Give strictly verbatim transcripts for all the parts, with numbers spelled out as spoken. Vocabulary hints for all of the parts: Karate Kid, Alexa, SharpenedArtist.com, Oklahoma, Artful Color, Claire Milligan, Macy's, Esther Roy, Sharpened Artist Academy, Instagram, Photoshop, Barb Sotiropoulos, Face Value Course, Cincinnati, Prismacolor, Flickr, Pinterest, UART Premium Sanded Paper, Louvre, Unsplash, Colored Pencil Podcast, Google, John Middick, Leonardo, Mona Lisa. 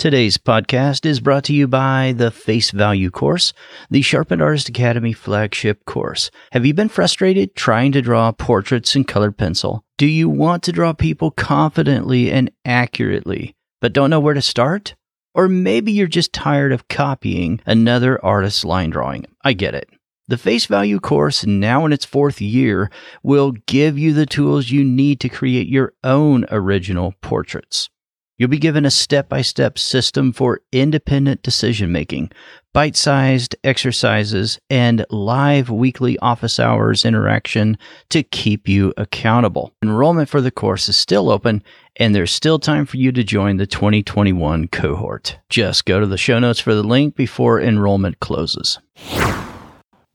Today's podcast is brought to you by the Face Value Course, the Sharpened Artist Academy flagship course. Have you been frustrated trying to draw portraits in colored pencil? Do you want to draw people confidently and accurately, but don't know where to start? Or maybe you're just tired of copying another artist's line drawing. I get it. The Face Value Course, now in its fourth year, will give you the tools you need to create your own original portraits. You'll be given a step-by-step system for independent decision-making, bite-sized exercises, and live weekly office hours interaction to keep you accountable. Enrollment for the course is still open, and there's still time for you to join the twenty twenty-one cohort. Just go to the show notes for the link before enrollment closes.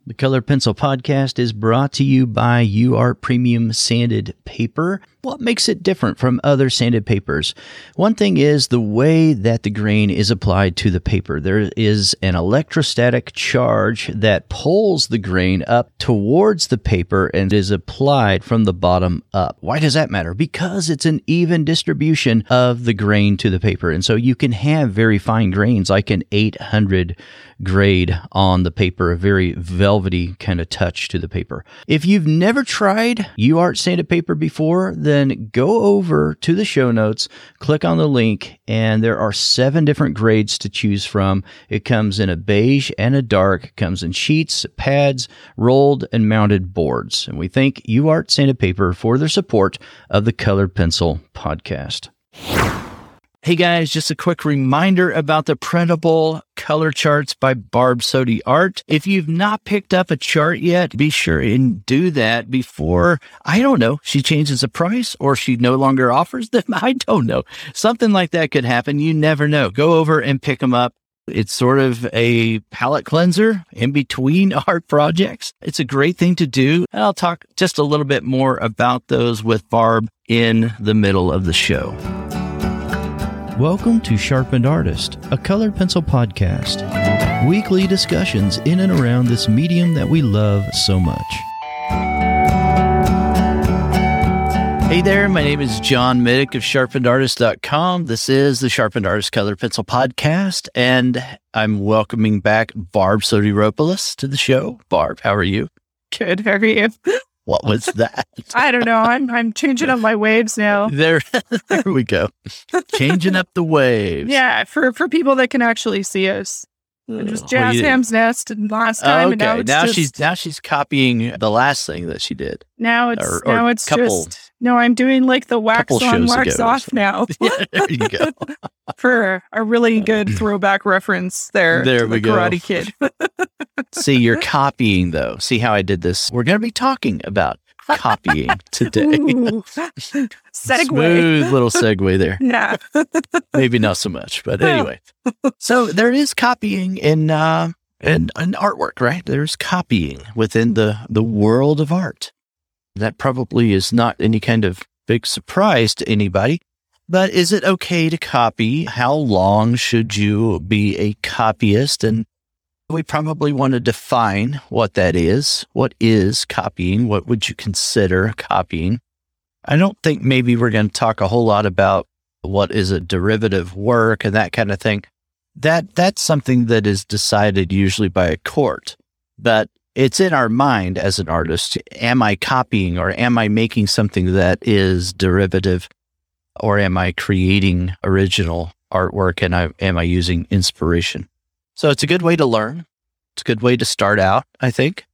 The Colored Pencil Podcast is brought to you by U A R T Premium Sanded Paper. What makes it different from other sanded papers? One thing is the way that the grain is applied to the paper. There is an electrostatic charge that pulls the grain up towards the paper and is applied from the bottom up. Why does that matter? Because it's an even distribution of the grain to the paper. And so you can have very fine grains, like an eight hundred grade on the paper, a very velvety kind of touch to the paper. If you've never tried U A R T sanded paper before, the Then go over to the show notes, click on the link, and there are seven different grades to choose from. It comes in a beige and a dark. It comes in sheets, pads, rolled, and mounted boards. And we thank U A R T Sanded Paper for their support of the Colored Pencil Podcast. Hey guys, just a quick reminder about the printable color charts by Barb Soti Art. If you've not picked up a chart yet, be sure and do that before, I don't know, she changes the price or she no longer offers them. I don't know. Something like that could happen. You never know. Go over and pick them up. It's sort of a palette cleanser in between art projects. It's a great thing to do. And I'll talk just a little bit more about those with Barb in the middle of the show. Welcome to Sharpened Artist, a colored pencil podcast. Weekly discussions in and around this medium that we love so much. Hey there, my name is John Middick of Sharpened Artist dot com. This is the Sharpened Artist Colored Pencil Podcast, and I'm welcoming back Barb Sotiropoulos to the show. Barb, how are you? Good, how are you? What was that? I don't know. I'm I'm changing up my waves now. There, there we go. Changing up the waves. Yeah, for, for people that can actually see us. Just Jazz Ham's Nest and last time. Oh, okay. And now, it's now just, she's now she's copying the last thing that she did. Now it's or, or now it's couple, just no. I'm doing like the wax on, wax off now. Yeah, there you go. For a really good throwback reference there. There we the go. Karate Kid. See, you're copying though. See how I did this? We're going to be talking about copying today. Ooh, segue. Smooth little segue there. Yeah. Maybe not so much, but anyway. So there is copying in uh, in, in artwork, right? There's copying within the, the world of art. That probably is not any kind of big surprise to anybody. But is it okay to copy? How long should you be a copyist? And we probably want to define what that is. What is copying? What would you consider copying? I don't think maybe we're going to talk a whole lot about what is a derivative work and that kind of thing. That that's something that is decided usually by a court, but it's in our mind as an artist. Am I copying or am I making something that is derivative, or am I creating original artwork and I, am I using inspiration? So it's a good way to learn. It's a good way to start out, I think.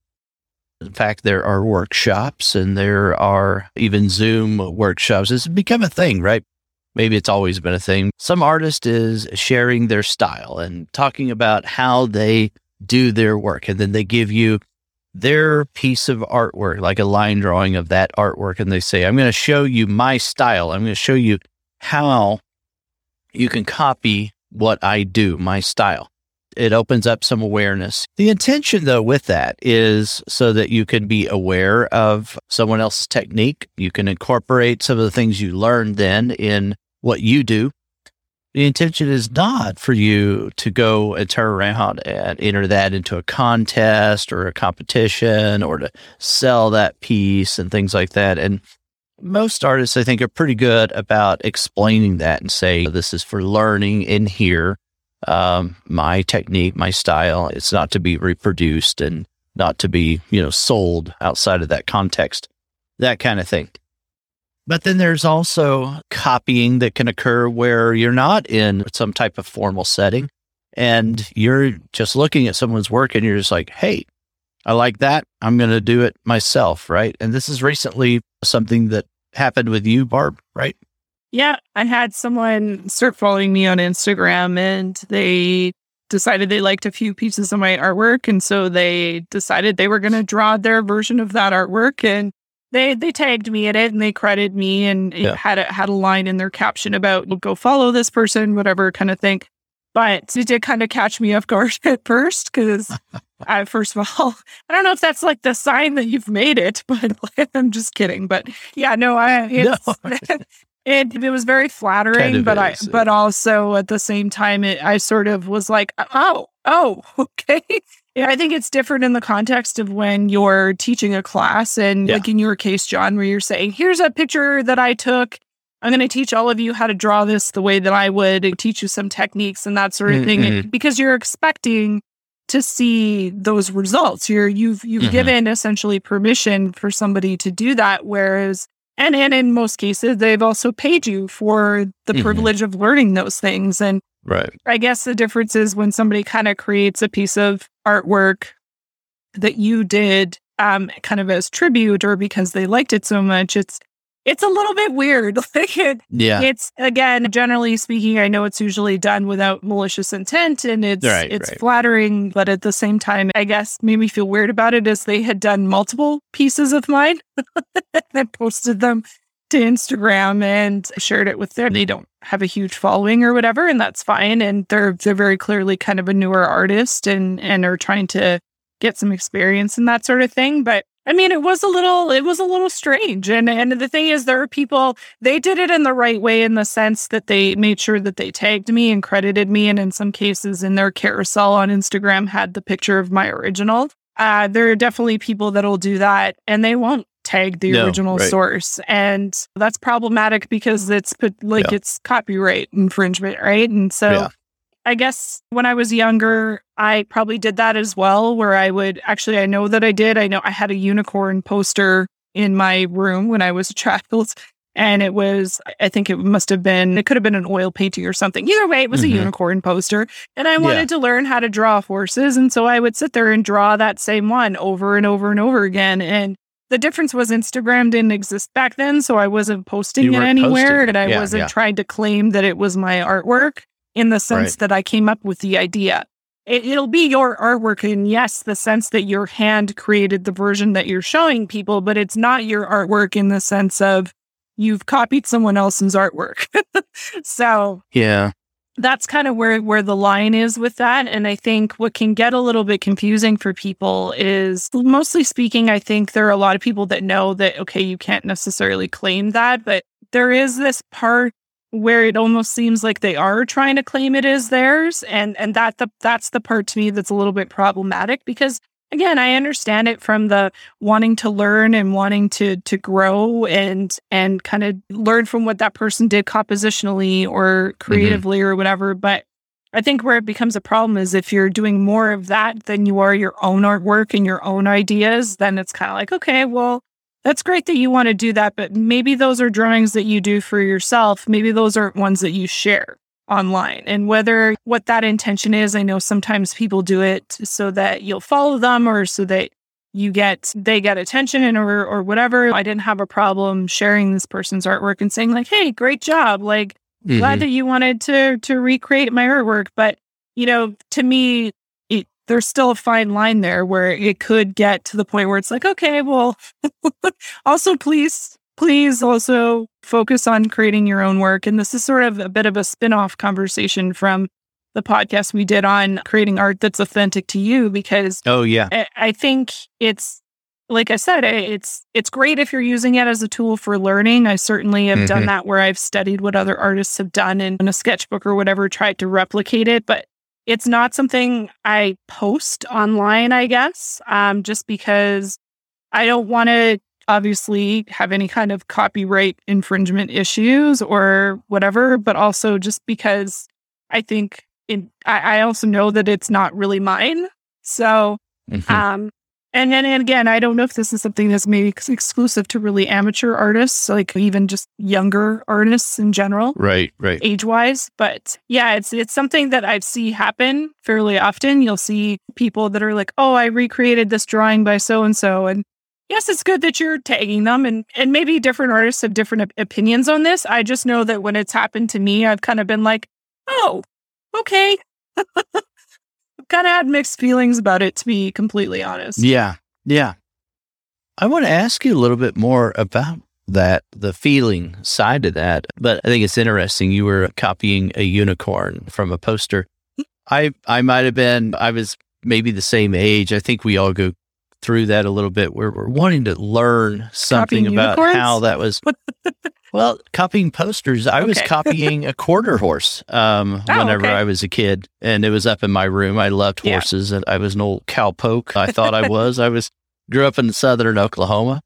In fact, there are workshops and there are even Zoom workshops. It's become a thing, right? Maybe it's always been a thing. Some artist is sharing their style and talking about how they do their work. And then they give you their piece of artwork, like a line drawing of that artwork. And they say, I'm going to show you my style. I'm going to show you how you can copy what I do, my style. It opens up some awareness. The intention, though, with that is so that you can be aware of someone else's technique. You can incorporate some of the things you learned then in what you do. The intention is not for you to go and turn around and enter that into a contest or a competition or to sell that piece and things like that. And Most artists, I think, are pretty good about explaining that and say, this is for learning in here. Um, my technique, my style, it's not to be reproduced and not to be, you know, sold outside of that context, that kind of thing. But then there's also copying that can occur where you're not in some type of formal setting and you're just looking at someone's work and you're just like, hey, I like that. I'm going to do it myself, right? And this is recently something that happened with you, Barb, right? Yeah, I had someone start following me on Instagram and they decided they liked a few pieces of my artwork. And so they decided they were going to draw their version of that artwork. And they they tagged me in it and they credited me and yeah. had, a, had a line in their caption about, go follow this person, whatever kind of thing. But it did kind of catch me off guard at first because, uh, first of all, I don't know if that's like the sign that you've made it, but like, I'm just kidding. But yeah, no, I it's, no. it it was very flattering, kind of but is, I yeah. but also at the same time, it, I sort of was like, oh, oh, okay. Yeah, I think it's different in the context of when you're teaching a class and yeah. like in your case, John, where you're saying, here's a picture that I took. I'm going to teach all of you how to draw this the way that I would teach you some techniques and that sort of mm-hmm. thing, and because you're expecting to see those results. You're, you've you've mm-hmm. given essentially permission for somebody to do that, whereas, and, and in most cases, they've also paid you for the mm-hmm. privilege of learning those things. And right. I guess the difference is when somebody kind of creates a piece of artwork that you did um, kind of as tribute or because they liked it so much, it's It's a little bit weird. Like it, yeah. It's, again, generally speaking, I know it's usually done without malicious intent and it's right, it's right. flattering. But at the same time, I guess made me feel weird about it is they had done multiple pieces of mine and posted them to Instagram and shared it with their, they don't have a huge following or whatever, and that's fine. And they're they're very clearly kind of a newer artist and, and are trying to get some experience and that sort of thing. But I mean, it was a little, it was a little strange. And and the thing is, there are people, they did it in the right way in the sense that they made sure that they tagged me and credited me. And in some cases in their carousel on Instagram had the picture of my original. Uh, there are definitely people that'll do that and they won't tag the no, original right. source. And that's problematic because it's like yeah. it's copyright infringement, right? And so yeah. I guess when I was younger, I probably did that as well, where I would actually, I know that I did. I know I had a unicorn poster in my room when I was a child. And it was, I think it must have been, it could have been an oil painting or something. Either way, it was mm-hmm. a unicorn poster. And I wanted yeah. to learn how to draw horses. And so I would sit there and draw that same one over and over and over again. And the difference was Instagram didn't exist back then. So I wasn't posting it anywhere. Posting. And I yeah, wasn't yeah. trying to claim that it was my artwork. In the sense right. that I came up with the idea. It, it'll be your artwork in, yes, the sense that your hand created the version that you're showing people, but it's not your artwork in the sense of you've copied someone else's artwork. So yeah, that's kind of where, where the line is with that. And I think what can get a little bit confusing for people is, mostly speaking, I think there are a lot of people that know that, okay, you can't necessarily claim that, but there is this part where it almost seems like they are trying to claim it as theirs. And and that the, that's the part to me that's a little bit problematic because, again, I understand it from the wanting to learn and wanting to to grow and and kind of learn from what that person did compositionally or creatively mm-hmm. or whatever. But I think where it becomes a problem is if you're doing more of that than you are your own artwork and your own ideas, then it's kind of like, okay, well, that's great that you want to do that, but maybe those are drawings that you do for yourself. Maybe those aren't ones that you share online. And whether what that intention is, I know sometimes people do it so that you'll follow them or so that you get, they get attention and or, or whatever. I didn't have a problem sharing this person's artwork and saying like, hey, great job. Like, mm-hmm. glad that you wanted to, to recreate my artwork. But, you know, to me, there's still a fine line there where it could get to the point where it's like, okay, well, also please, please also focus on creating your own work. And this is sort of a bit of a spin-off conversation from the podcast we did on creating art that's authentic to you, because oh yeah, I, I think it's, like I said, it's, it's great if you're using it as a tool for learning. I certainly have mm-hmm. done that where I've studied what other artists have done and in a sketchbook or whatever, tried to replicate it, but it's not something I post online, I guess, um, just because I don't want to obviously have any kind of copyright infringement issues or whatever, but also just because I think in, I, I also know that it's not really mine. So, mm-hmm. um, and then and again, I don't know if this is something that's maybe ex- exclusive to really amateur artists, like even just younger artists in general, right, right, age-wise. But yeah, it's it's something that I see happen fairly often. You'll see people that are like, "Oh, I recreated this drawing by so and so," and yes, it's good that you're tagging them, and and maybe different artists have different op- opinions on this. I just know that when it's happened to me, I've kind of been like, "Oh, okay." Kind of had mixed feelings about it, to be completely honest. Yeah, yeah. I want to ask you a little bit more about that, the feeling side of that. But I think it's interesting. You were copying a unicorn from a poster. I I might have been, I was maybe the same age. I think we all go through that a little bit. We're, we're wanting to learn something copying about unicorns? How that was. Well, copying posters. I okay. was copying a quarter horse um, oh, whenever okay. I was a kid, and it was up in my room. I loved yeah. horses, and I was an old cowpoke. I thought I was. I was grew up in southern Oklahoma,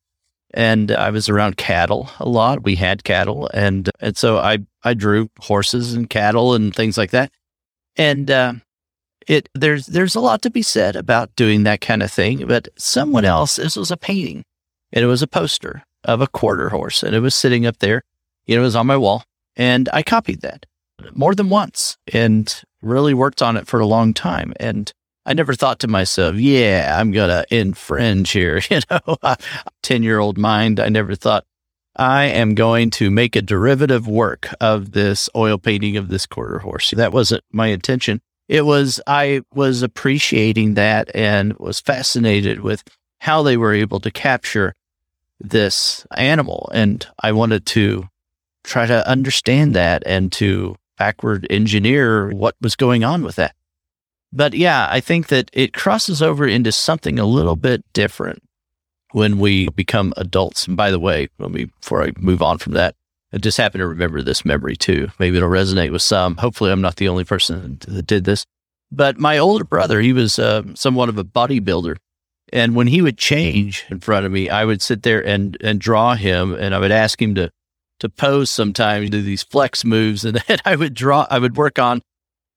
and I was around cattle a lot. We had cattle, and and so I I drew horses and cattle and things like that. And uh, it there's there's a lot to be said about doing that kind of thing. But someone else, this was a painting, and it was a poster of a quarter horse, and it was sitting up there, you know, it was on my wall, and I copied that more than once and really worked on it for a long time. And I never thought to myself, yeah, I'm going to infringe here, you know, ten-year-old mind. I never thought I am going to make a derivative work of this oil painting of this quarter horse. That wasn't my intention. It was, I was appreciating that and was fascinated with how they were able to capture this animal, and I wanted to try to understand that and to backward engineer what was going on with that. But yeah, I think that it crosses over into something a little bit different when we become adults. And by the way, let me, before I move on from that, I just happen to remember this memory too. Maybe it'll resonate with some. Hopefully I'm not the only person that did this. But my older brother, he was uh, somewhat of a bodybuilder. And when he would change in front of me, I would sit there and, and draw him, and I would ask him to, to pose sometimes, do these flex moves, and then I would draw, I would work on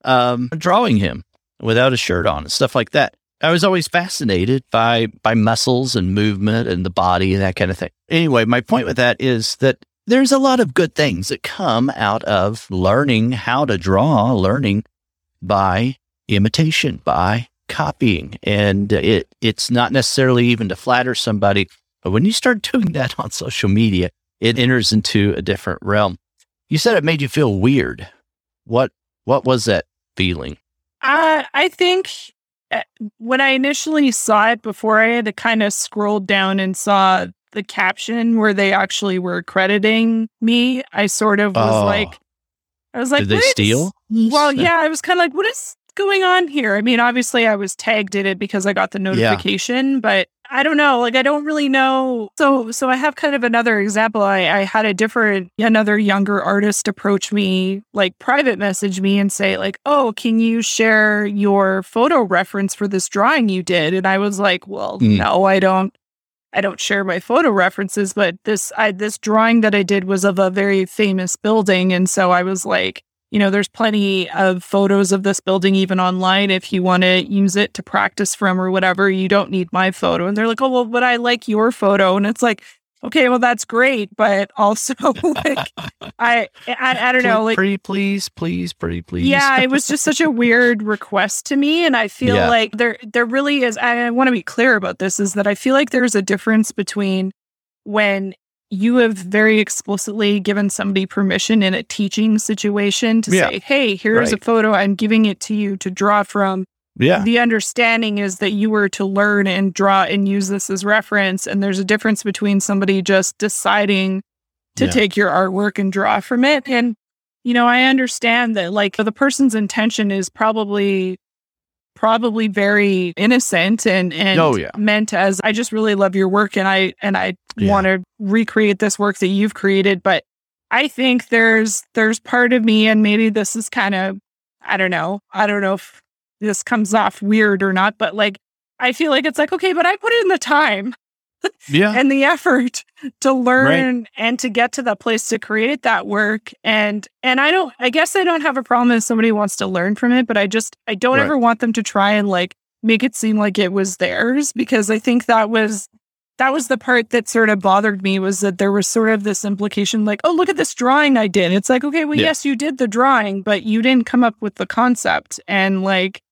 um, drawing him without a shirt on and stuff like that. I was always fascinated by, by muscles and movement and the body and that kind of thing. Anyway, my point with that is that there's a lot of good things that come out of learning how to draw, learning by imitation, by copying, and it it's not necessarily even to flatter somebody, but when you start doing that on social media, it enters into a different realm. You said it made you feel weird. What what was that feeling? Uh, I think when I initially saw it, before I had to kind of scroll down and saw the caption where they actually were crediting me, I sort of was oh. like, I was like, did they steal? Is, well, yeah, I was kind of like, what is going on here? I mean, obviously I was tagged in it because I got the notification, yeah. but I don't know, like, I don't really know. So, so I have kind of another example. I, I had a different, another younger artist approach me, like private message me and say like, oh, can you share your photo reference for this drawing you did? And I was like, well, mm. no, I don't, I don't share my photo references, but this, I, this drawing that I did was of a very famous building. And so I was like, you know, there's plenty of photos of this building even online if you want to use it to practice from or whatever. You don't need my photo. And they're like, oh, well, but I like your photo. And it's like, okay, well, that's great. But also, like, I, I I don't know. like Pretty please, please, pretty please. Yeah, it was just such a weird request to me. And I feel yeah. like there, there really is, I want to be clear about this, is that I feel like there's a difference between when you have very explicitly given somebody permission in a teaching situation to yeah. say, hey, here's right. a photo. I'm giving it to you to draw from. Yeah. The understanding is that you were to learn and draw and use this as reference. And there's a difference between somebody just deciding to yeah. take your artwork and draw from it. And, you know, I understand that, like, the person's intention is probably... probably very innocent and, and oh, yeah. meant as, I just really love your work and I and I yeah. want to recreate this work that you've created. But I think there's there's part of me, and maybe this is kind of, I don't know, I don't know if this comes off weird or not, but like, I feel like it's like, okay, but I put in the time. yeah. and the effort to learn right. and to get to that place to create that work. And and I don't, I guess I don't have a problem if somebody wants to learn from it, but I just, I don't right. ever want them to try and like make it seem like it was theirs, because I think that was, that was the part that sort of bothered me, was that there was sort of this implication like, oh, look at this drawing I did. It's like, okay, well, yeah. yes, you did the drawing, but you didn't come up with the concept. And like,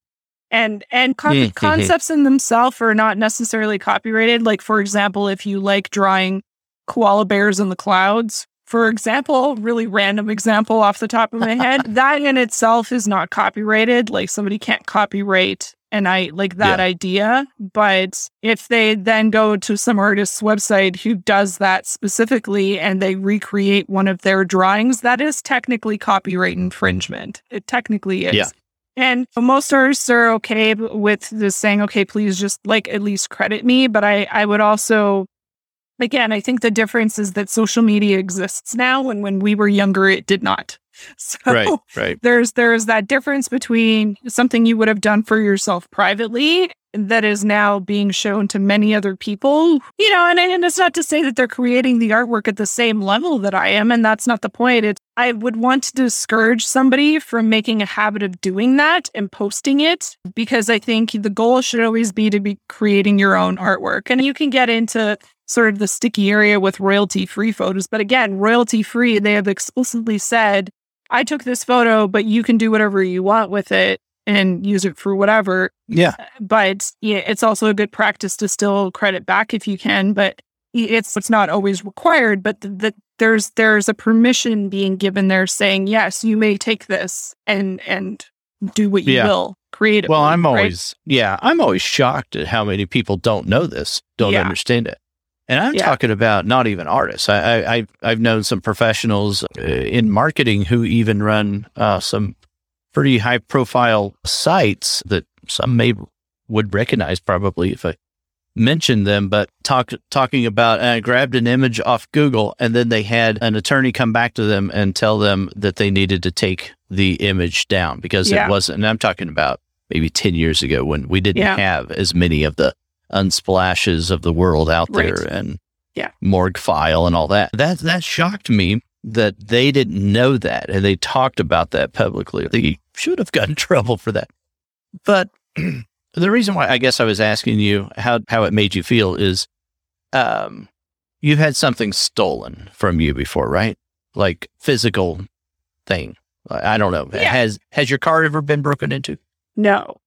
and and con- concepts in themselves are not necessarily copyrighted. Like, for example, if you like drawing koala bears in the clouds, for example, really random example off the top of my head, that in itself is not copyrighted. Like, somebody can't copyright and I like that yeah. idea. But if they then go to some artist's website who does that specifically and they recreate one of their drawings, that is technically copyright infringement. It technically is. Yeah. And most artists are okay with this saying, okay, please just like at least credit me. But I, I would also, again, I think the difference is that social media exists now, and when we were younger, it did not. So right, right. there's there's that difference between something you would have done for yourself privately that is now being shown to many other people, you know, and, and it's not to say that they're creating the artwork at the same level that I am. And that's not the point. It's, I would want to discourage somebody from making a habit of doing that and posting it, because I think the goal should always be to be creating your own artwork. And you can get into sort of the sticky area with royalty-free photos. But again, royalty-free, they have explicitly said, I took this photo, but you can do whatever you want with it and use it for whatever. Yeah. But yeah, it's also a good practice to still credit back if you can, but it's it's not always required. But the, the, there's there's a permission being given there saying, yes, you may take this and and do what you yeah. will. Creatively. Well, I'm always, right? yeah, I'm always shocked at how many people don't know this, don't yeah. understand it. And I'm yeah. talking about not even artists. I, I, I've, I've known some professionals in marketing who even run uh, some pretty high-profile sites that some may would recognize probably if I mentioned them. But talk, talking about, I uh, grabbed an image off Google, and then they had an attorney come back to them and tell them that they needed to take the image down because yeah. it wasn't. And I'm talking about maybe ten years ago when we didn't yeah. have as many of the Unsplashes of the world out there right. and yeah. Morgue File and all that. That that shocked me that they didn't know that and they talked about that publicly. They should have gotten in trouble for that. But the reason why I guess I was asking you how, how it made you feel is um, you've had something stolen from you before, right? Like physical thing. I don't know. Yeah. Has has your car ever been broken into? No.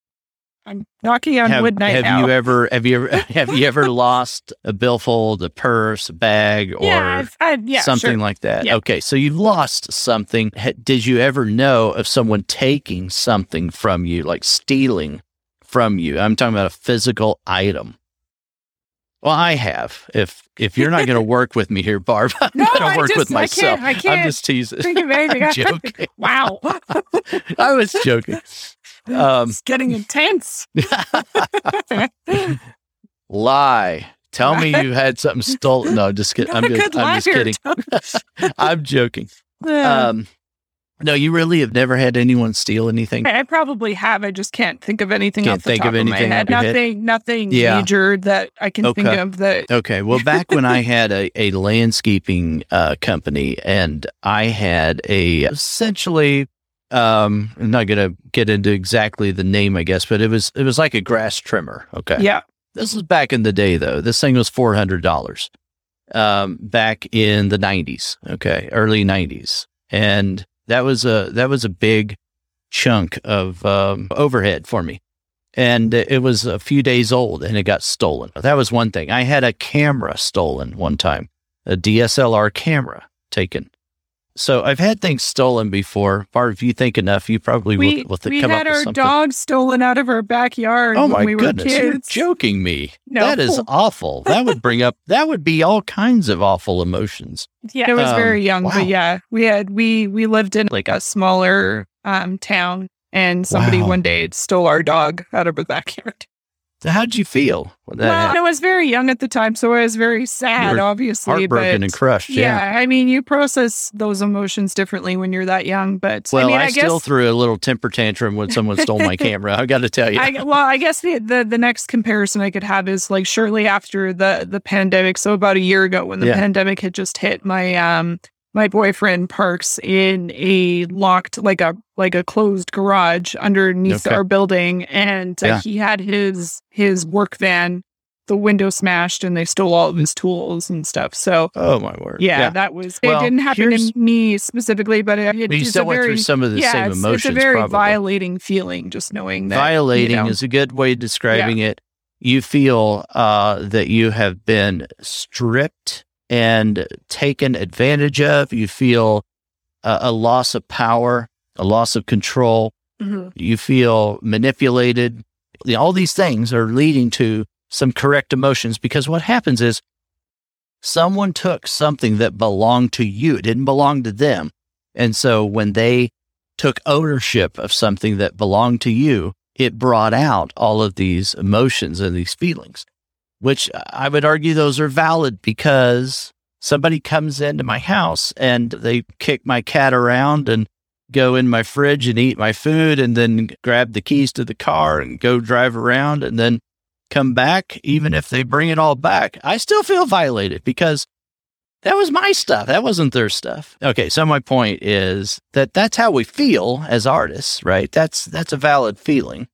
I'm knocking on have, wood night have now. You ever, have you ever have you ever lost a billfold, a purse, a bag, or yeah, I, yeah, something sure. like that? Yeah. Okay, so you lost something. Did you ever know of someone taking something from you, like stealing from you? I'm talking about a physical item. Well, I have. If if you're not going to work with me here, Barb, I'm no, going to work just, with myself. I can't, I can't I'm just teasing. Think of anything. I'm joking. Wow. I was joking. Um, it's getting intense. Lie. Tell me you had something stolen. No, just kidding. I'm just, I'm just kidding. I'm joking. Um, no, you really have never had anyone steal anything? I probably have. I just can't think of anything can't off the think top of, anything of my head. Nothing, head. nothing yeah. major that I can okay. think of. That. Okay. Well, back when I had a, a landscaping uh, company, and I had a essentially... Um, I'm not going to get into exactly the name, I guess, but it was, it was like a grass trimmer. Okay. Yeah. This was back in the day though. This thing was four hundred dollars, um, back in the nineties. Okay. Early nineties. And that was a, that was a big chunk of, um, overhead for me. And it was a few days old and it got stolen. That was one thing. I had a camera stolen one time, a D S L R camera taken. So I've had things stolen before. Barb, if you think enough, you probably we, will, will th- come up with something. We had our dog stolen out of our backyard oh when we goodness, were kids. Oh my goodness, you're joking me. No. That is awful. That would bring up, that would be all kinds of awful emotions. Yeah, it was um, very young, wow. but yeah, we had, we, we lived in like a smaller um, town, and somebody wow. one day stole our dog out of our backyard. So how'd you feel? Well, happened? I was very young at the time, so I was very sad, you were obviously. Heartbroken but, and crushed, yeah. yeah. I mean, you process those emotions differently when you're that young, but well, I, mean, I, I guess, still threw a little temper tantrum when someone stole my camera. I got to tell you. I, well, I guess the, the the next comparison I could have is like shortly after the the pandemic. So about a year ago, when the yeah. pandemic had just hit, my um my boyfriend parks in a locked, like a like a closed garage underneath okay. our building, and yeah. uh, he had his his work van, the window smashed, and they stole all of his tools and stuff. So, oh my word, yeah, yeah. that was. Well, it didn't happen to me specifically, but it, it, you it's still a went very, through some of the yeah, same it's, emotions. It's a very probably. violating feeling, just knowing that violating you know, is a good way of describing yeah. it. You feel uh, that you have been stripped and taken advantage of. You feel uh, a loss of power, a loss of control. Mm-hmm. You feel manipulated. All these things are leading to some correct emotions, because what happens is someone took something that belonged to you. It didn't belong to them. And so when they took ownership of something that belonged to you, it brought out all of these emotions and these feelings, which I would argue those are valid, because somebody comes into my house and they kick my cat around and go in my fridge and eat my food and then grab the keys to the car and go drive around and then come back. Even if they bring it all back, I still feel violated because that was my stuff. That wasn't their stuff. Okay, so my point is that that's how we feel as artists, right? That's that's a valid feeling.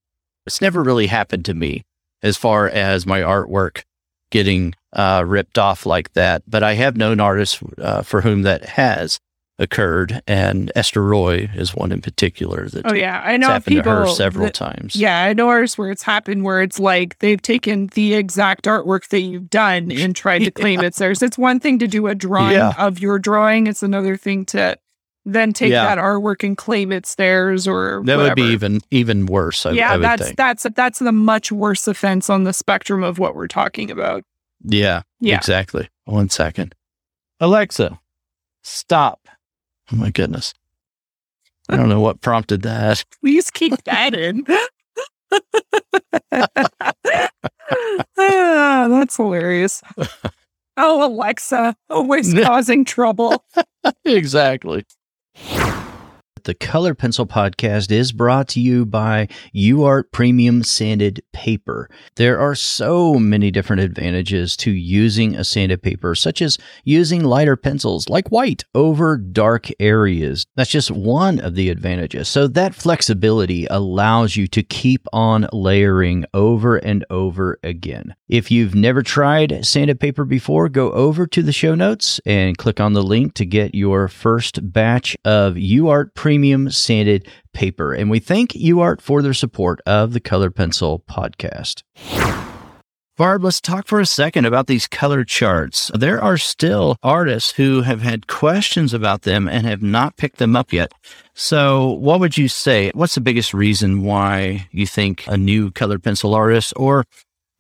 It's never really happened to me, as far as my artwork getting uh, ripped off like that. But I have known artists uh, for whom that has occurred, and Esther Roy is one in particular that oh, yeah. I know happened people to her several that, times. Yeah, I know artists where it's happened where it's like they've taken the exact artwork that you've done and tried to yeah. claim it's theirs. It's one thing to do a drawing yeah. of your drawing. It's another thing to then take yeah. that artwork and claim it's theirs, or that whatever. Would be even even worse. I, yeah, I would that's think. that's that's the much worse offense on the spectrum of what we're talking about. Yeah, yeah, exactly. One second, Alexa, stop. Oh my goodness, I don't know what prompted that. Please keep that in. ah, that's hilarious. Oh, Alexa, always causing trouble. Exactly. The Colored Pencil Podcast is brought to you by U A R T Premium Sanded Paper. There are so many different advantages to using a sanded paper, such as using lighter pencils like white over dark areas. That's just one of the advantages. So that flexibility allows you to keep on layering over and over again. If you've never tried sanded paper before, go over to the show notes and click on the link to get your first batch of U A R T Premium Premium Sanded Paper. And we thank U A R T for their support of the Colored Pencil Podcast. Barb, let's talk for a second about these color charts. There are still artists who have had questions about them and have not picked them up yet. So what would you say? What's the biggest reason why you think a new colored pencil artist, or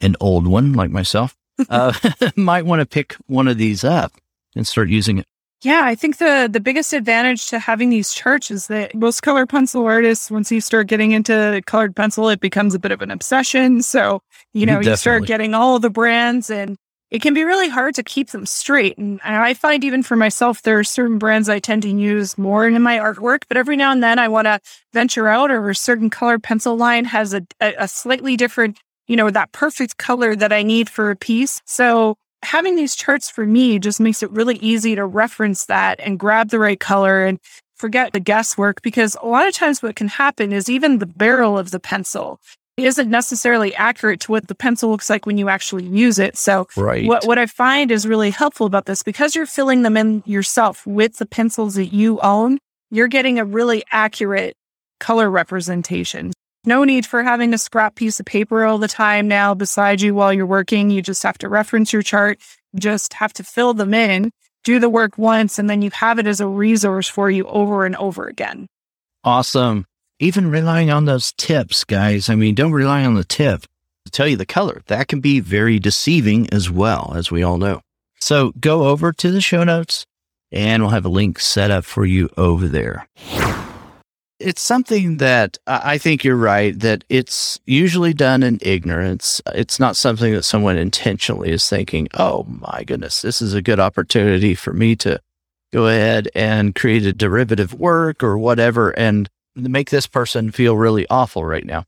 an old one like myself, uh, might want to pick one of these up and start using it? Yeah, I think the, the biggest advantage to having these charts is that most colored pencil artists, once you start getting into colored pencil, it becomes a bit of an obsession. So, you know, Definitely. you start getting all the brands, and it can be really hard to keep them straight. And I find even for myself, there are certain brands I tend to use more in my artwork, but every now and then I want to venture out, or a certain colored pencil line has a, a, a slightly different, you know, that perfect color that I need for a piece. So having these charts for me just makes it really easy to reference that and grab the right color and forget the guesswork, because a lot of times what can happen is even the barrel of the pencil isn't necessarily accurate to what the pencil looks like when you actually use it. So right. what, what I find is really helpful about this, because you're filling them in yourself with the pencils that you own, you're getting a really accurate color representation. No need for having a scrap piece of paper all the time now beside you while you're working. You just have to reference your chart, just have to fill them in, do the work once, and then you have it as a resource for you over and over again. Awesome. Even relying on those tips, guys. I mean, don't rely on the tip to tell you the color. That can be very deceiving as well, as we all know. So go over to the show notes, and we'll have a link set up for you over there. it's something that I think you're right, that it's usually done in ignorance. It's not something that someone intentionally is thinking, oh my goodness, this is a good opportunity for me to go ahead and create a derivative work or whatever and make this person feel really awful right now.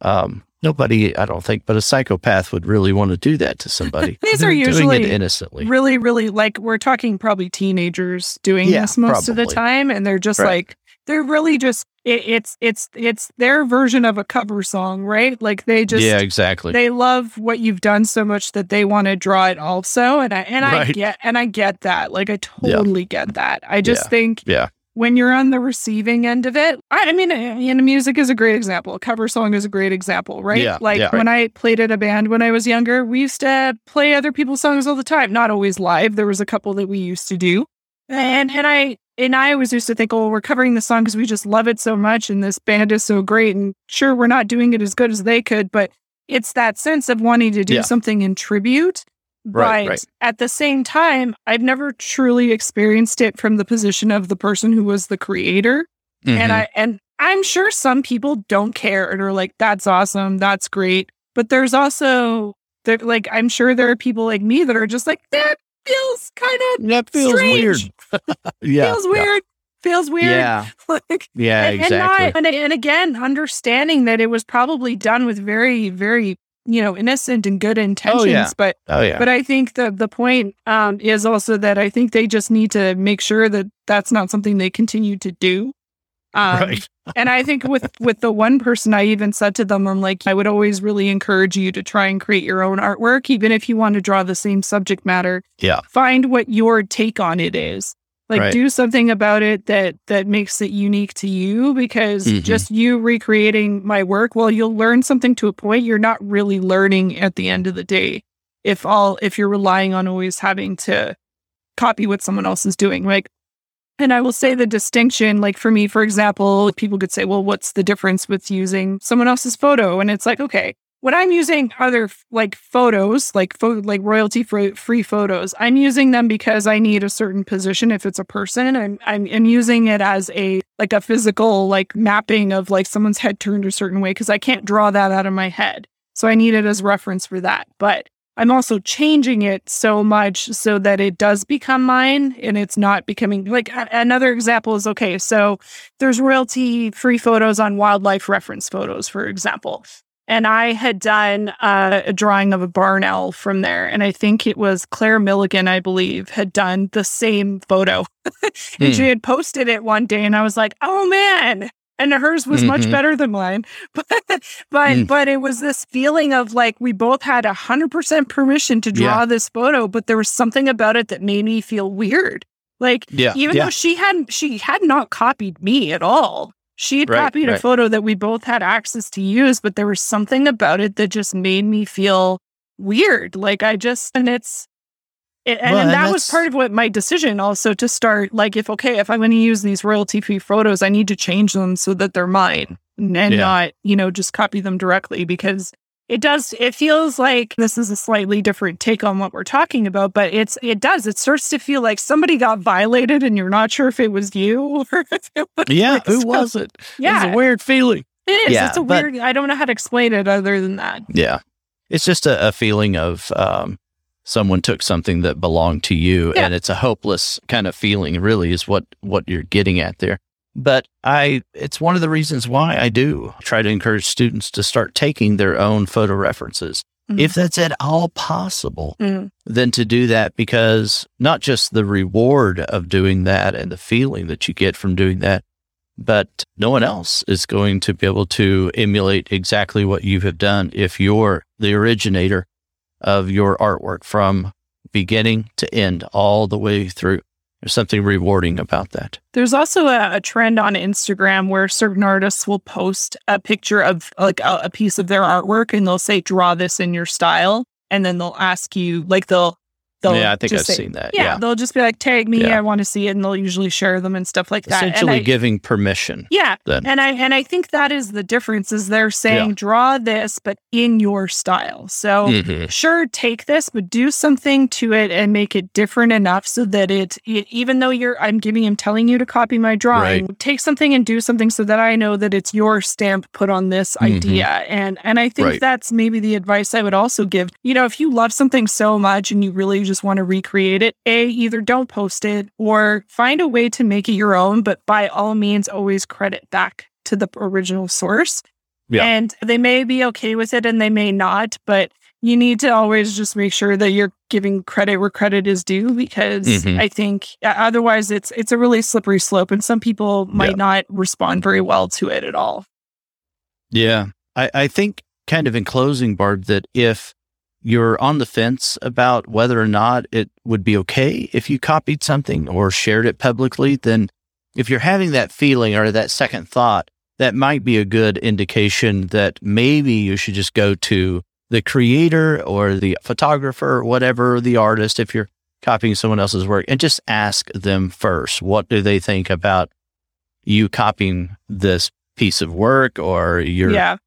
Um, nobody, I don't think, but a psychopath would really want to do that to somebody. These are usually doing it innocently. Really, really, like, we're talking probably teenagers doing yeah, this most probably. of the time. And they're just right. like, they're really just, it, it's, it's, it's their version of a cover song, right? Like they just, yeah, exactly. They love what you've done so much that they want to draw it also. And I, and right. I get, and I get that. Like, I totally yeah. get that. I just yeah. think, yeah. when you're on the receiving end of it, I mean, and music is a great example. A cover song is a great example, right? Yeah, like yeah, when right. I played at a band when I was younger, we used to play other people's songs all the time. Not always live. There was a couple that we used to do. And and I and I always used to think, oh, we're covering this song because we just love it so much and this band is so great. And sure, we're not doing it as good as they could, but it's that sense of wanting to do yeah. something in tribute. But right, right. at the same time, I've never truly experienced it from the position of the person who was the creator. Mm-hmm. And, I, and I'm sure some people don't care and are like, that's awesome. That's great. But there's also, like, I'm sure there are people like me that are just like, that feels kind of That feels strange. weird. yeah, feels weird. Yeah. Feels weird. Yeah, like, yeah and, exactly. And, not, and, and again, understanding that it was probably done with very, very you know, innocent and good intentions, oh, yeah. but oh, yeah. but I think the the point um, is also that I think they just need to make sure that that's not something they continue to do. Um, right. And I think with with the one person, I even said to them, I'm like, I would always really encourage you to try and create your own artwork, even if you want to draw the same subject matter. Yeah, find what your take on it is. Like, right. do something about it that that makes it unique to you, because mm-hmm. just you recreating my work, well, you'll learn something to a point. You're not really learning at the end of the day if all if you're relying on always having to copy what someone else is doing. Like, and I will say the distinction, like for me, for example, people could say, well, what's the difference with using someone else's photo? And it's like, okay, when I'm using other like photos, like fo- like royalty free photos, I'm using them because I need a certain position. If it's a person, I'm, I'm I'm using it as a like a physical like mapping of like someone's head turned a certain way because I can't draw that out of my head. So I need it as reference for that. But I'm also changing it so much so that it does become mine and it's not becoming like a- another example is, okay, so there's royalty free photos on wildlife reference photos, for example. And I had done uh, a drawing of a barn owl from there. And I think it was Claire Milligan, I believe, had done the same photo. and mm. she had posted it one day and I was like, oh man. And hers was mm-hmm. much better than mine. but but, mm. but it was this feeling of like, we both had one hundred percent permission to draw yeah. this photo, but there was something about it that made me feel weird. Like, yeah. even yeah. though she hadn't, she had not copied me at all. She had right, copied right. a photo that we both had access to use, but there was something about it that just made me feel weird. Like I just, and it's, it, and, well, and that and was part of what my decision also to start, like, if, okay, if I'm going to use these royalty-free photos, I need to change them so that they're mine and, and yeah. not, you know, just copy them directly, because it does, it feels like this is a slightly different take on what we're talking about, but it's, it does, it starts to feel like somebody got violated and you're not sure if it was you or if it was yeah, like who stuff. was it? Yeah. It's a weird feeling. It is. Yeah, it's a but, weird, I don't know how to explain it other than that. Yeah. It's just a, a feeling of um, someone took something that belonged to you yeah. and it's a hopeless kind of feeling, really, is what, what you're getting at there. But I, it's one of the reasons why I do try to encourage students to start taking their own photo references. Mm-hmm. If that's at all possible, mm-hmm. then to do that, because not just the reward of doing that and the feeling that you get from doing that, but no one else is going to be able to emulate exactly what you have done if you're the originator of your artwork from beginning to end, all the way through. There's something rewarding about that. There's also a, a trend on Instagram where certain artists will post a picture of like a, a piece of their artwork and they'll say, draw this in your style. And then they'll ask you, like they'll, They'll yeah, I think I've say, seen that. Yeah, yeah, they'll just be like, tag me, yeah. I want to see it, and they'll usually share them and stuff like that. Essentially I, giving permission. Yeah, then. and I and I think that is the difference, is they're saying, yeah. draw this, but in your style. So mm-hmm. sure, take this, but do something to it and make it different enough so that it, it even though you're, I'm giving him, telling you to copy my drawing, right. take something and do something so that I know that it's your stamp put on this mm-hmm. idea. And, and I think right. that's maybe the advice I would also give. You know, if you love something so much and you really just just want to recreate it, A, either don't post it or find a way to make it your own, but by all means, always credit back to the original source. Yeah. And they may be okay with it and they may not, but you need to always just make sure that you're giving credit where credit is due, because mm-hmm. I think otherwise it's it's a really slippery slope and some people might yeah. not respond very well to it at all. Yeah. I, I think kind of in closing, Barb, that if you're on the fence about whether or not it would be okay if you copied something or shared it publicly, then if you're having that feeling or that second thought, that might be a good indication that maybe you should just go to the creator or the photographer or whatever, the artist, if you're copying someone else's work, and just ask them first, what do they think about you copying this piece of work or your... Yeah.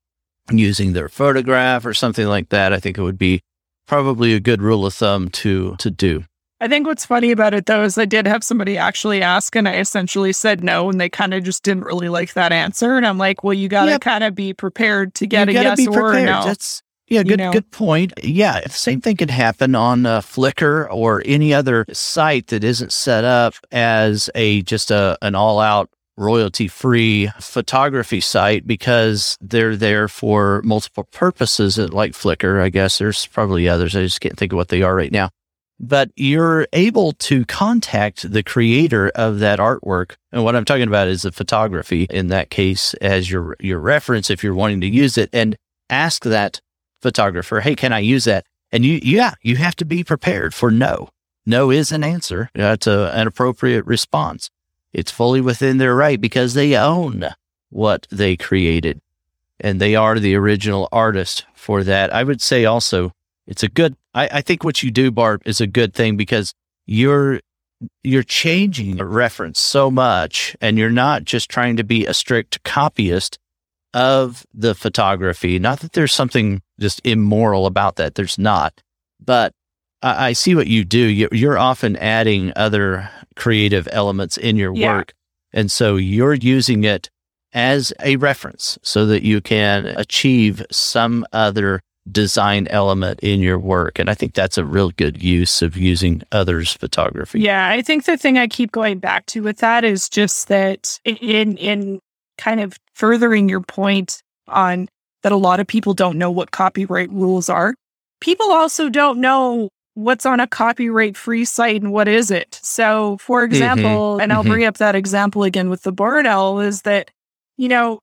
using their photograph or something like that. I think it would be probably a good rule of thumb to to do. I think what's funny about it, though, is I did have somebody actually ask, and I essentially said no, and they kind of just didn't really like that answer. And I'm like, well, you got to yep. kind of be prepared to get you a yes or a no. That's, yeah, good, you know? Good point. Yeah, the same thing could happen on uh, Flickr or any other site that isn't set up as a just a an all-out royalty-free photography site, because they're there for multiple purposes, like Flickr, I guess. There's probably others. I just can't think of what they are right now. But you're able to contact the creator of that artwork. And what I'm talking about is the photography in that case as your your reference if you're wanting to use it, and ask that photographer, hey, can I use that? And you, yeah, you have to be prepared for no. No is an answer. That's a, an appropriate response. It's fully within their right because they own what they created and they are the original artist for that. I would say also it's a good, I, I think what you do, Barb, is a good thing because you're, you're changing a reference so much and you're not just trying to be a strict copyist of the photography. Not that there's something just immoral about that. There's not, but I see what you do. You're often adding other creative elements in your yeah. work. And so you're using it as a reference so that you can achieve some other design element in your work. And I think that's a real good use of using others' photography. Yeah, I think the thing I keep going back to with that is just that in in kind of furthering your point on that a lot of people don't know what copyright rules are. People also don't know what's on a copyright-free site and what is it. So, for example, mm-hmm. and I'll mm-hmm. bring up that example again with the barn owl, is that, you know,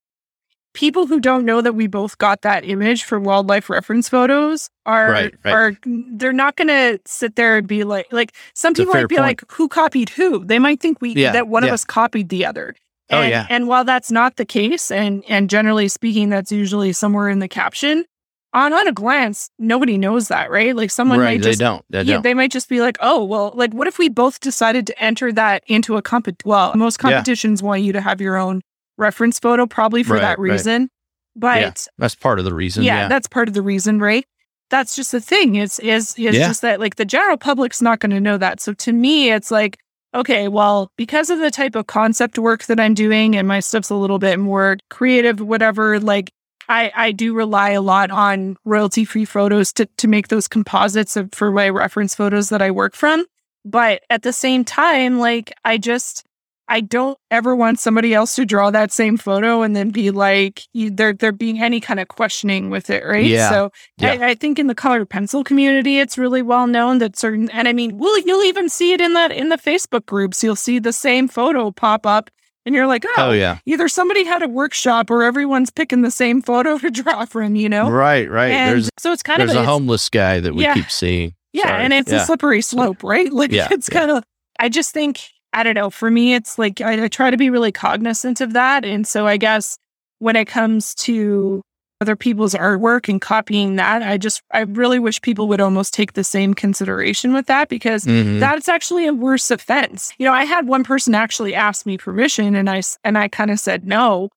people who don't know that we both got that image from wildlife reference photos are, right, right. are they're not going to sit there and be like, like some it's people might be point. Like, who copied who? They might think we yeah, that one yeah. of us copied the other. And, oh, yeah. and while that's not the case, and and generally speaking, that's usually somewhere in the caption, On on a glance, nobody knows that, right? Like someone right, might just they don't, they, yeah, don't. they might just be like, oh, well, like what if we both decided to enter that into a competition? Well, most competitions yeah. want you to have your own reference photo, probably for right, that reason. Right. But yeah, that's part of the reason. Yeah, yeah, that's part of the reason, right? That's just the thing. It's is is yeah. just that like the general public's not going to know that. So to me, it's like, okay, well, because of the type of concept work that I'm doing and my stuff's a little bit more creative, whatever, like I, I do rely a lot on royalty-free photos to, to make those composites of, for my reference photos that I work from. But at the same time, like, I just, I don't ever want somebody else to draw that same photo and then be like, you, there, there being any kind of questioning with it, right? Yeah. So yeah. I, I think in the colored pencil community, it's really well known that certain, and I mean, we'll, you'll even see it in that in the Facebook groups. You'll see the same photo pop up. And you're like, oh, oh, yeah. either somebody had a workshop or everyone's picking the same photo to draw from, you know? Right, right. And there's so it's kind there's of a, a homeless guy that we yeah, keep seeing. Yeah, Sorry. and it's yeah. a slippery slope, right? Like yeah, it's yeah. kind of, I just think, I don't know, for me, it's like, I, I try to be really cognizant of that. And so I guess when it comes to other people's artwork and copying that. I just, I really wish people would almost take the same consideration with that, because mm-hmm. that's actually a worse offense. You know, I had one person actually ask me permission and I, and I kind of said no.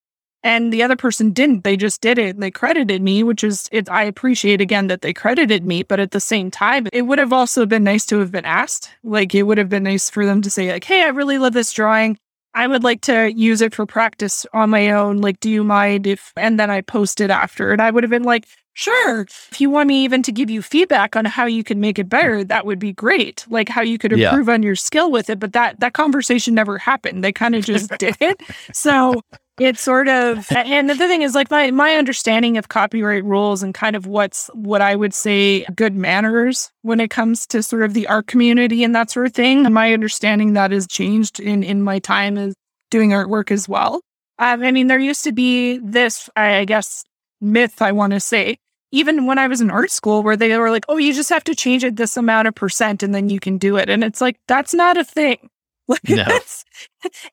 And the other person didn't. They just did it. And they credited me, which is, it, I appreciate again that they credited me. But at the same time, it would have also been nice to have been asked. Like, it would have been nice for them to say, like, hey, I really love this drawing. I would like to use it for practice on my own. Like, do you mind if, and then I post it after. And I would have been like, sure. If you want me even to give you feedback on how you can make it better, that would be great. Like, how you could improve yeah. on your skill with it. But that, that conversation never happened. They kind of just did it. So it's sort of, and the thing is, like, my, my understanding of copyright rules and kind of what's, what I would say good manners when it comes to sort of the art community and that sort of thing. My understanding that has changed in, in my time as doing artwork as well. Um, I mean, there used to be this, I guess, myth, I want to say, even when I was in art school, where they were like, oh, you just have to change it this amount of percent and then you can do it. And it's like, that's not a thing. Like, no. That's,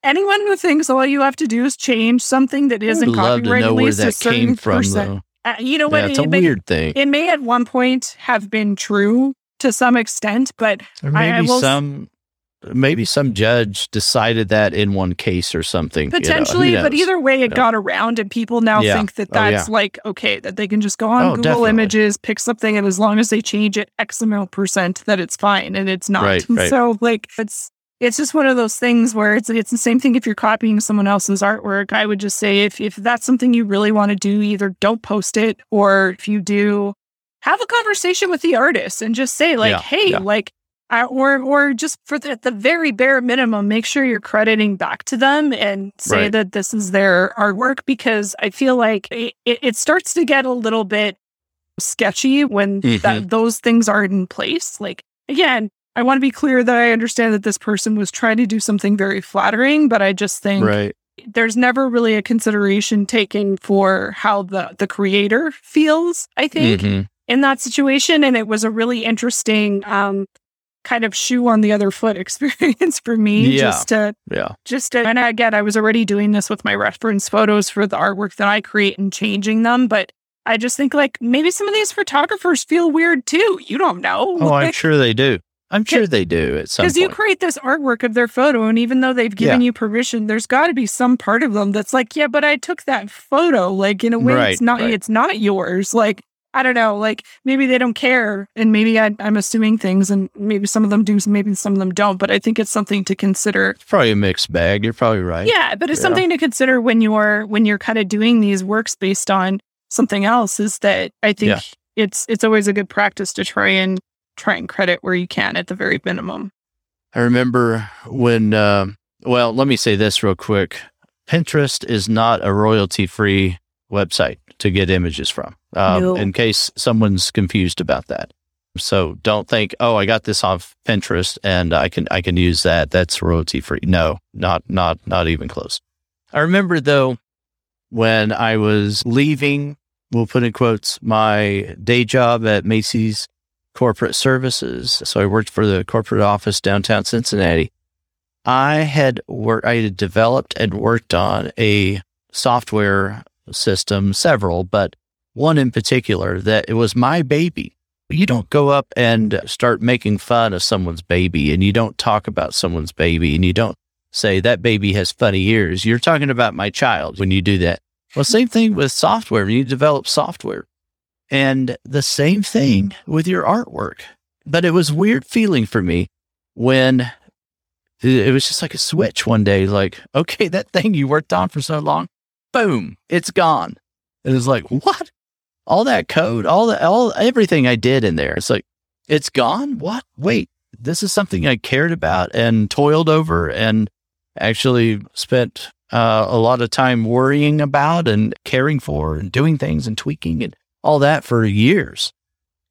anyone who thinks all you have to do is change something that isn't copyright released a certain percent. Uh, you know what? Yeah, it's a weird thing. It may at one point have been true to some extent, but or maybe I, I will some maybe some judge decided that in one case or something. Potentially, you know, but either way, it yeah. got around, and people now yeah. think that that's oh, yeah. like, okay, that they can just go on oh, Google definitely. Images, pick something, and as long as they change it X amount percent, that it's fine, and it's not. Right, right. So, like, it's It's just one of those things where it's it's the same thing if you're copying someone else's artwork. I would just say if if that's something you really want to do, either don't post it, or if you do, have a conversation with the artist and just say, like, yeah, hey, yeah. like, I, or or just for the, at the very bare minimum, make sure you're crediting back to them and say right. that this is their artwork, because I feel like it, it starts to get a little bit sketchy when mm-hmm. that, those things aren't in place. Like, again, I want to be clear that I understand that this person was trying to do something very flattering, but I just think right. there's never really a consideration taken for how the, the creator feels, I think, mm-hmm. in that situation. And it was a really interesting um, kind of shoe on the other foot experience for me. Yeah. Just to, yeah. just to, and again, I was already doing this with my reference photos for the artwork that I create and changing them, but I just think, like, maybe some of these photographers feel weird too. You don't know. Oh, like, I'm sure they do. I'm sure they do at some point. Because you create this artwork of their photo, and even though they've given yeah. you permission, there's got to be some part of them that's like, yeah, but I took that photo. Like, in a way, right, it's not right. it's not yours. Like, I don't know. Like, maybe they don't care, and maybe I, I'm assuming things, and maybe some of them do, maybe some of them don't, but I think it's something to consider. It's probably a mixed bag. You're probably right. Yeah, but it's yeah. something to consider when you're when you're kind of doing these works based on something else, is that I think yeah. it's it's always a good practice to try and try and credit where you can at the very minimum. I remember when, uh, well, let me say this real quick. Pinterest is not a royalty-free website to get images from, um, no. in case someone's confused about that. So don't think, oh, I got this off Pinterest and I can I can use that. That's royalty-free. No, not not not even close. I remember, though, when I was leaving, we'll put in quotes, my day job at Macy's Corporate Services. So I worked for the corporate office downtown Cincinnati. I had worked, I had developed and worked on a software system, several, but one in particular that it was my baby. You don't go up and start making fun of someone's baby, and you don't talk about someone's baby, and you don't say that baby has funny ears. You're talking about my child when you do that. Well, same thing with software. When you develop software, and the same thing with your artwork. But it was a weird feeling for me when it was just like a switch one day, like, okay, that thing you worked on for so long, boom, it's gone. And it's like, what? All that code, all the, all everything I did in there. It's like, it's gone? What? Wait, this is something I cared about and toiled over and actually spent uh, a lot of time worrying about and caring for and doing things and tweaking and all that for years,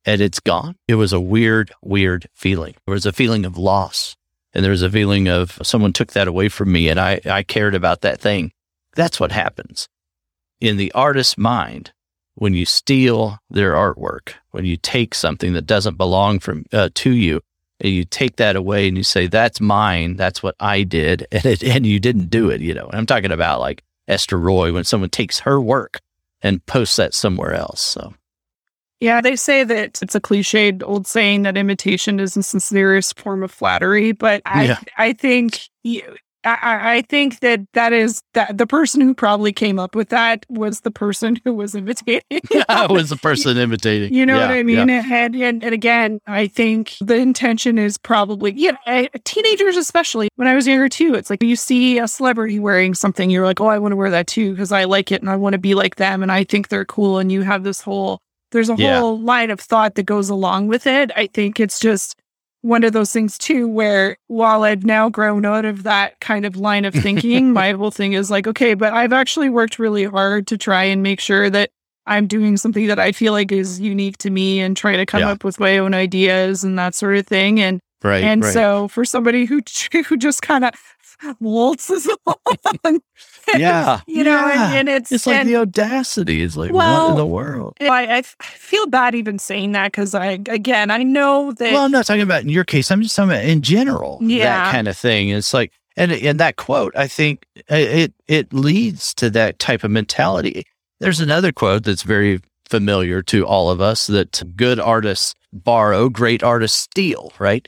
and it's gone. It was a weird, weird feeling. There was a feeling of loss, and there was a feeling of someone took that away from me, and I, I cared about that thing. That's what happens in the artist's mind when you steal their artwork, when you take something that doesn't belong from uh, to you, and you take that away, and you say, that's mine, that's what I did, and, it, and you didn't do it, you know. And I'm talking about, like, Esther Roy, when someone takes her work and post that somewhere else. So, yeah, they say that it's a cliched old saying that imitation is the sincerest form of flattery. But I, yeah. I think you, I, I think that that is that the person who probably came up with that was the person who was imitating. I was the person imitating. You know yeah, what I mean? Yeah. And, and and again, I think the intention is probably, you know, teenagers especially. When I was younger too, it's like you see a celebrity wearing something, you're like, oh, I want to wear that too because I like it and I want to be like them and I think they're cool. And you have this whole there's a yeah. whole line of thought that goes along with it. I think it's just one of those things too, where while I've now grown out of that kind of line of thinking, my whole thing is like, okay, but I've actually worked really hard to try and make sure that I'm doing something that I feel like is unique to me and try to come yeah. up with my own ideas and that sort of thing. And, right, and right. so for somebody who, who just kind of waltzes along, yeah, you know, yeah. And, and it's, it's like and, the audacity is like, well, what in the world? I, I feel bad even saying that because I, again, I know that. Well, I'm not talking about in your case. I'm just talking about in general, yeah. that kind of thing. It's like, and and that quote, I think it it leads to that type of mentality. There's another quote that's very familiar to all of us that good artists borrow, great artists steal, right?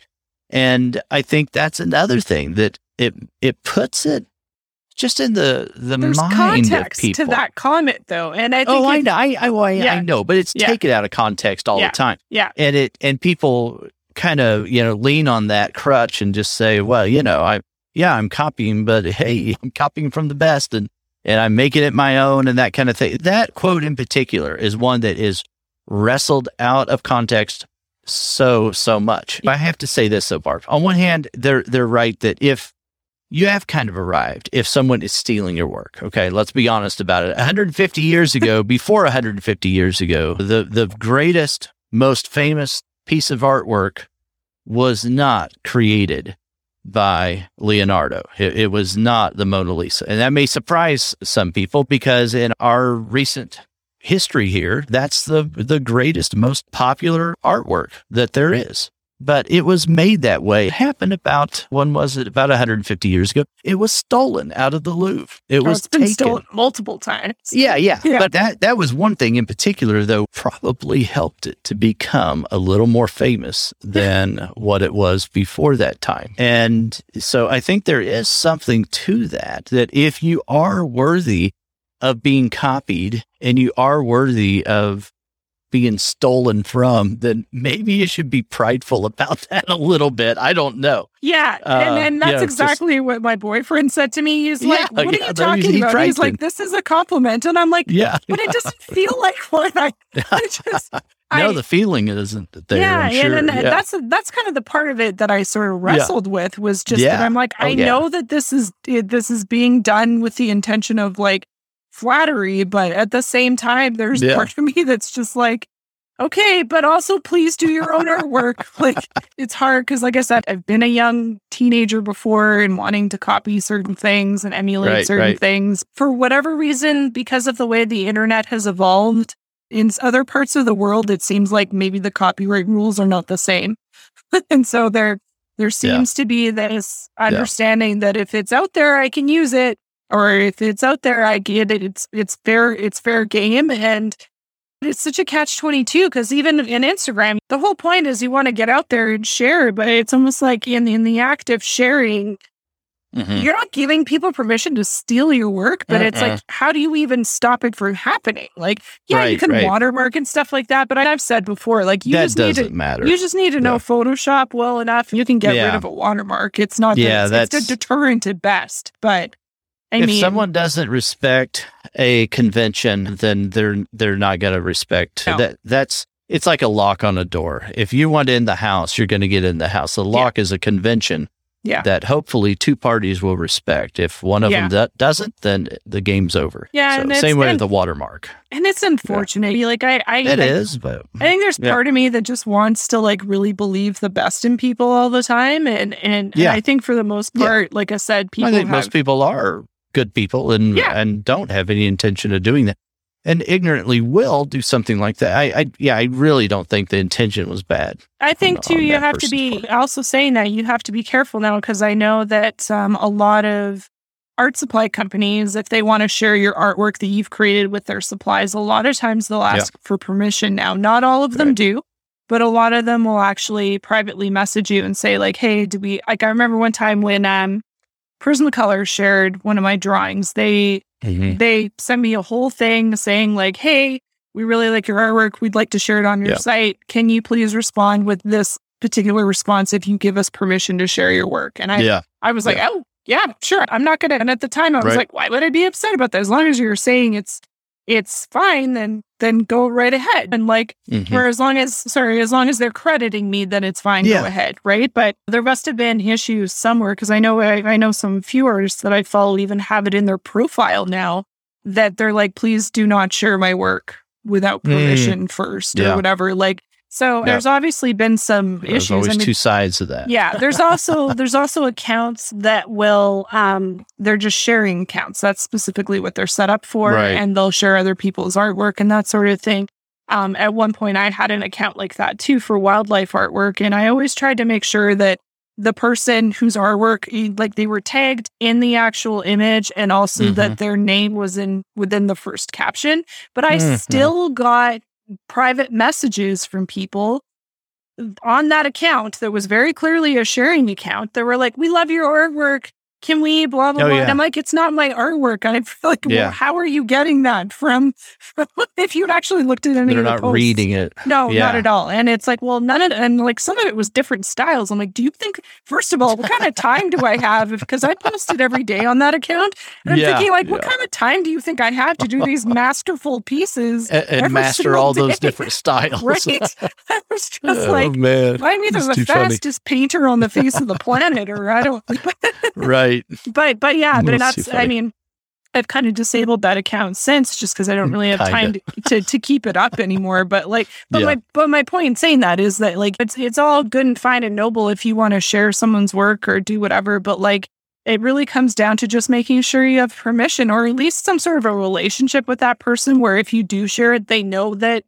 And I think that's another thing that it it puts it. Just in the, the There's mind of people. To that comment, though. And I think oh, I know, I, I, well, I, yeah. I know, but it's yeah. taken out of context all yeah. the time. Yeah. And it and people kind of, you know, lean on that crutch and just say, well, you know, I yeah, I'm copying, but hey, I'm copying from the best and, and I'm making it my own and that kind of thing. That quote in particular is one that is wrestled out of context so, so much. Yeah. I have to say this so far. On one hand, they're they're right that if you have kind of arrived if someone is stealing your work. Okay, let's be honest about it. one hundred fifty years ago, before one hundred fifty years ago, the, the greatest, most famous piece of artwork was not created by Leonardo. It, it was not the Mona Lisa. And that may surprise some people because in our recent history here, that's the, the greatest, most popular artwork that there is. But it was made that way. It happened about, when was it? About one hundred fifty years ago. It was stolen out of the Louvre. It oh, was it's been taken. Stolen multiple times. Yeah, yeah, yeah. But that, that was one thing in particular, though, probably helped it to become a little more famous than what it was before that time. And so I think there is something to that, that if you are worthy of being copied and you are worthy of being stolen from, then maybe you should be prideful about that a little bit. I don't know. Yeah. Uh, and, and that's you know, exactly just, what my boyfriend said to me. He's yeah, like, what yeah, are you talking he about? He's to. Like, this is a compliment. And I'm like, yeah, but it doesn't feel like one. I, I just... No, I, the feeling isn't there. Yeah, sure. and, and yeah. that's that's kind of the part of it that I sort of wrestled yeah. with was just yeah. that I'm like, I oh, yeah. know that this is this is being done with the intention of like, flattery, but at the same time, there's yeah. part of me that's just like, okay, but also please do your own artwork. Like, it's hard because, like I said, I've been a young teenager before and wanting to copy certain things and emulate right, certain right. things. For whatever reason, because of the way the internet has evolved in other parts of the world, it seems like maybe the copyright rules are not the same. And so there, there seems yeah. to be this understanding yeah. that if it's out there, I can use it. Or if it's out there, I get it. It's it's fair. It's fair game, and it's such a catch twenty-two because even in Instagram, the whole point is you want to get out there and share. But it's almost like in in the act of sharing, mm-hmm. you're not giving people permission to steal your work. But uh-uh. it's like, how do you even stop it from happening? Like, yeah, right, you can right. watermark and stuff like that. But I've said before, like you that just doesn't need to matter. You just need to yeah. know Photoshop well enough. You can get yeah. rid of a watermark. It's not. Yeah, that it's, it's a deterrent at best, but. I if mean, someone doesn't respect a convention, then they're they're not going to respect no. that. That's it's like a lock on a door. If you want in the house, you're going to get in the house. A lock yeah. is a convention yeah. that hopefully two parties will respect. If one of yeah. them that doesn't, then the game's over. Yeah, so, and same way and, with the watermark. And it's unfortunate. Yeah. Like I, I, it I, is, but I think there's yeah. part of me that just wants to like really believe the best in people all the time, and and, yeah. and I think for the most part, yeah. like I said, people. I think have, most people are. Good people and yeah. and don't have any intention of doing that and ignorantly will do something like that. I, I yeah, I really don't think the intention was bad. I think on, too, on you have to be part. Also saying that you have to be careful now because I know that um, a lot of art supply companies, if they want to share your artwork that you've created with their supplies, a lot of times they'll ask yeah. for permission now. Not all of right. them do, but a lot of them will actually privately message you and say, like, hey, do we... Like, I remember one time when um, Prismacolor shared one of my drawings, they mm-hmm. they sent me a whole thing saying, like, hey, we really like your artwork. We'd like to share it on your yeah. site. Can you please respond with this particular response if you give us permission to share your work? And I yeah. I was like, yeah. oh, yeah, sure. I'm not going to. And at the time I was right. like, why would I be upset about that? As long as you're saying it's, it's fine, then, then go right ahead. And like, mm-hmm. or as long as, sorry, as long as they're crediting me, then it's fine. Yeah. Go ahead. Right. But there must have been issues somewhere. Cause I know, I, I know some few artists that I follow even have it in their profile now that they're like, please do not share my work without permission mm. first yeah. or whatever. Like, so yeah. there's obviously been some there's issues. There's always I mean, two sides of that. Yeah. There's also there's also accounts that will, um, they're just sharing accounts. That's specifically what they're set up for. Right. And they'll share other people's artwork and that sort of thing. Um, at one point, I had an account like that, too, for wildlife artwork. And I always tried to make sure that the person whose artwork, like they were tagged in the actual image and also mm-hmm. that their name was in within the first caption. But I mm-hmm. still got private messages from people on that account that was very clearly a sharing account. They were like, we love your artwork. Can we blah, blah, oh, blah. Yeah. And I'm like, it's not my artwork. And I feel like, yeah. well, how are you getting that from, from if you'd actually looked at any They're of the not posts. Reading it. No, yeah. not at all. And it's like, well, none of and like some of it was different styles. I'm like, do you think, first of all, what kind of time do I have? Because I posted every day on that account. And I'm yeah, thinking like, yeah. what kind of time do you think I have to do these masterful pieces? And, and master all day? Those different styles. Right? I was just oh, like, man. I'm either it's the fastest funny. Painter on the face of the planet or I don't. Right. But, but yeah, but that's, I mean, I've kind of disabled that account since just because I don't really have time to, to, to keep it up anymore. But like, but yeah. my, but my point in saying that is that like, it's, it's all good and fine and noble if you want to share someone's work or do whatever, but like, it really comes down to just making sure you have permission or at least some sort of a relationship with that person where if you do share it, they know that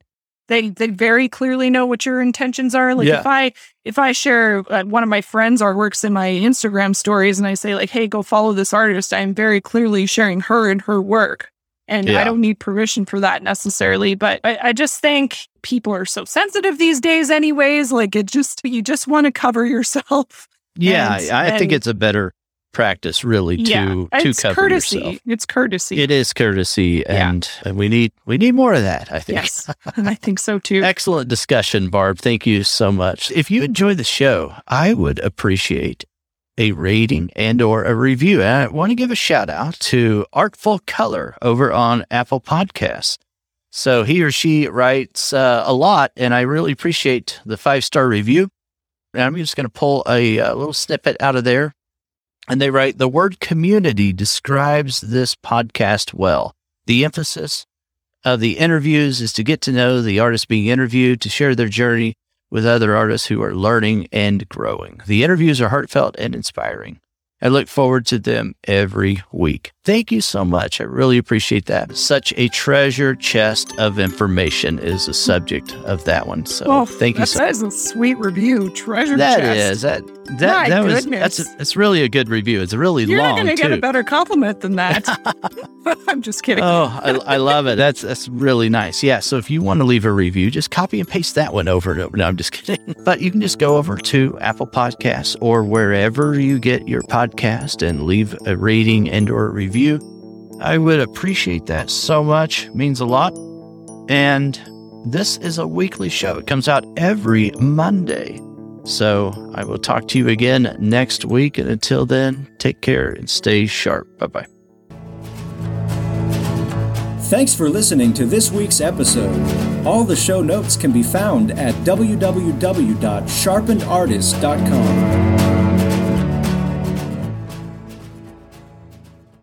They they very clearly know what your intentions are. Like yeah. if I if I share uh, one of my friends' artworks in my Instagram stories and I say like, hey, go follow this artist, I'm very clearly sharing her and her work. And yeah. I don't need permission for that necessarily. But I, I just think people are so sensitive these days anyways. Like it just, you just want to cover yourself. Yeah, and, I and, think it's a better practice really to, yeah, to cover courtesy. Yourself. It's courtesy. It is courtesy. And, yeah. and we need we need more of that, I think. Yes, and I think so too. Excellent discussion, Barb. Thank you so much. If you enjoy the show, I would appreciate a rating and or a review. And I want to give a shout out to Artful Color over on Apple Podcasts. So he or she writes uh, a lot, and I really appreciate the five-star review. And I'm just going to pull a, a little snippet out of there. And they write, the word community describes this podcast well. The emphasis of the interviews is to get to know the artists being interviewed, to share their journey with other artists who are learning and growing. The interviews are heartfelt and inspiring. I look forward to them every week. Thank you so much. I really appreciate that. Such a treasure chest of information is the subject of that one. So well, thank you so much. That is a sweet review. Treasure that chest. That is. That, that, My that was, goodness. That's, a, that's really a good review. It's a really You're long, You're not going to get a better compliment than that. I'm just kidding. Oh, I, I love it. That's that's really nice. Yeah, so if you want to leave a review, just copy and paste that one over and over. No, I'm just kidding. But you can just go over to Apple Podcasts or wherever you get your podcast. podcast and leave a rating and or a review. I would appreciate that so much. It means a lot. And this is a weekly show. It comes out every Monday. So I will talk to you again next week. And until then, take care and stay sharp. Bye-bye. Thanks for listening to this week's episode. All the show notes can be found at w w w dot sharpened artist dot com.